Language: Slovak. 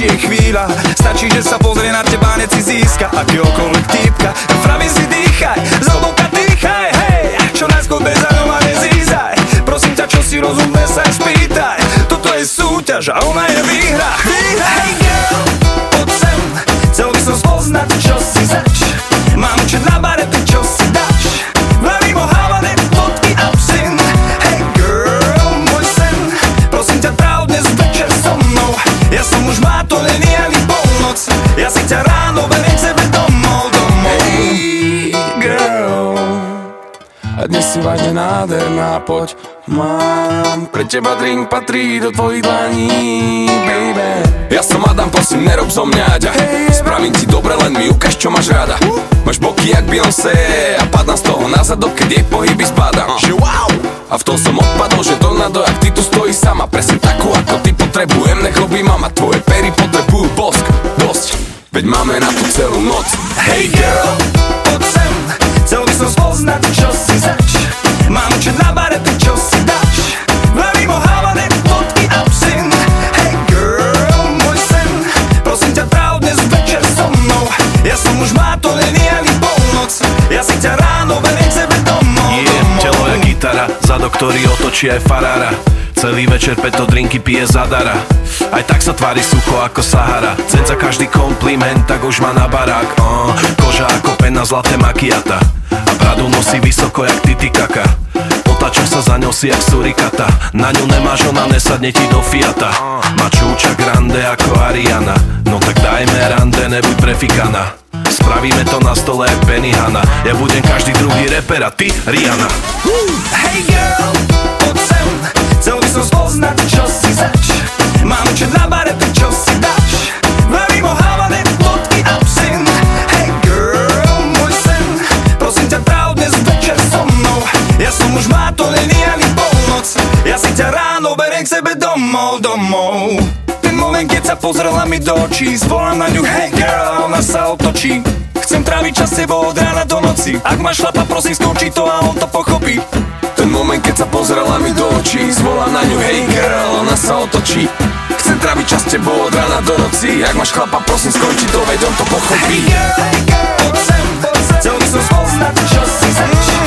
stačí jej chvíľa. Stačí, že sa pozrie na teba, nech si získa akýhokoľvek týpka. Vravím si dýchaj, zhlboka dýchaj, hej. Čo najskôr bez zájom a nezízaj. Prosím ťa, čo si rozumne sa aj spýtaj. Toto je súťaž a ona je výhra. Hej girl, poď sem, chcel by som spoznať, čo si zač. Mám čo na bare, ty čo si dač. Vravím o havane, vodky a psin. Hej girl, môj sen, prosím ťa, tráv dnes večer so mnou. Ja som už má, to není ani polnoc. Ja si ťa ráno beriem k sebe domov. Hej girl, a dnes si vážne nádherná, poď. Mám pre teba drink, patrí do tvojich dlaní, baby. Ja som Adam, prosím, nerob zo mňa ďa. Spravím ti dobre, len mi ukáž, čo máš rada. Máš boky jak Beyoncé a padám z toho na zadok, keď jej pohyby spadám. Že wow! A v tom som odpadol, že Donado, jak ty tu stojíš sama. Presne takú, ako ty potrebujem, nech robí mama. Tvoje pery potrebujú bosk, dosť. Veď máme na tú celú noc. Hey girl, poď sem, chcel by som spoznať, čo si zač. Mám čo na bare, ty čo si dač. Vravím o havane, vodky a psin. Hej girl, môj sen, prosím ťa, tráv dnes večer so mnou. Ja som už má, to není ani polnoc. Ja si ťa ráno beriem k sebe domov. Telo je gitara, zadok, ktorý otočí aj farára. Celý večer peto drinky pije zadara. Aj tak sa tvári sucho ako Sahara. Cen za každý kompliment, tak už má na barák. Koža ako pena, zlaté makiata. A bradu nosí vysoko jak Titicaca. Potáča sa za ňou si jak surikata. Na ňu nemáš, ona nesadne ti do Fiata. Má čúča grande ako Ariana. No tak dajme rande, nebuď prefikaná. Spravíme to na stole jak Benihana. Ja budem každý druhý reper a ty Rihana. Hey girl, poď sem, chcel by som spoznať, čo si zač. Mám čo na bare, ty čo si dač. Vravím o havane, vodky a psin. Hey girl, môj sen, prosím ťa, tráv dnes večer so mnou. Ja som už má, to není ani polnoc. Ja si ťa ráno beriem k sebe domov. Ten moment, keď sa pozrela mi do očí, zvolám na ňu, hey girl, ona sa otočí. Chcem tráviť čas s tebou od rána do noci. Ak máš chlapa, prosím, skúči to a on to pochopí. Ten moment, keď sa pozrela mi do očí, zvolám na ňu, hey girl, ona sa otočí. Chcem tráviť čas s tebou od rána do noci. Ak máš chlapa, prosím, skúči to, veď on to pochopí. Hey girl, poď sem, chcel by som spoznať, čo si zač.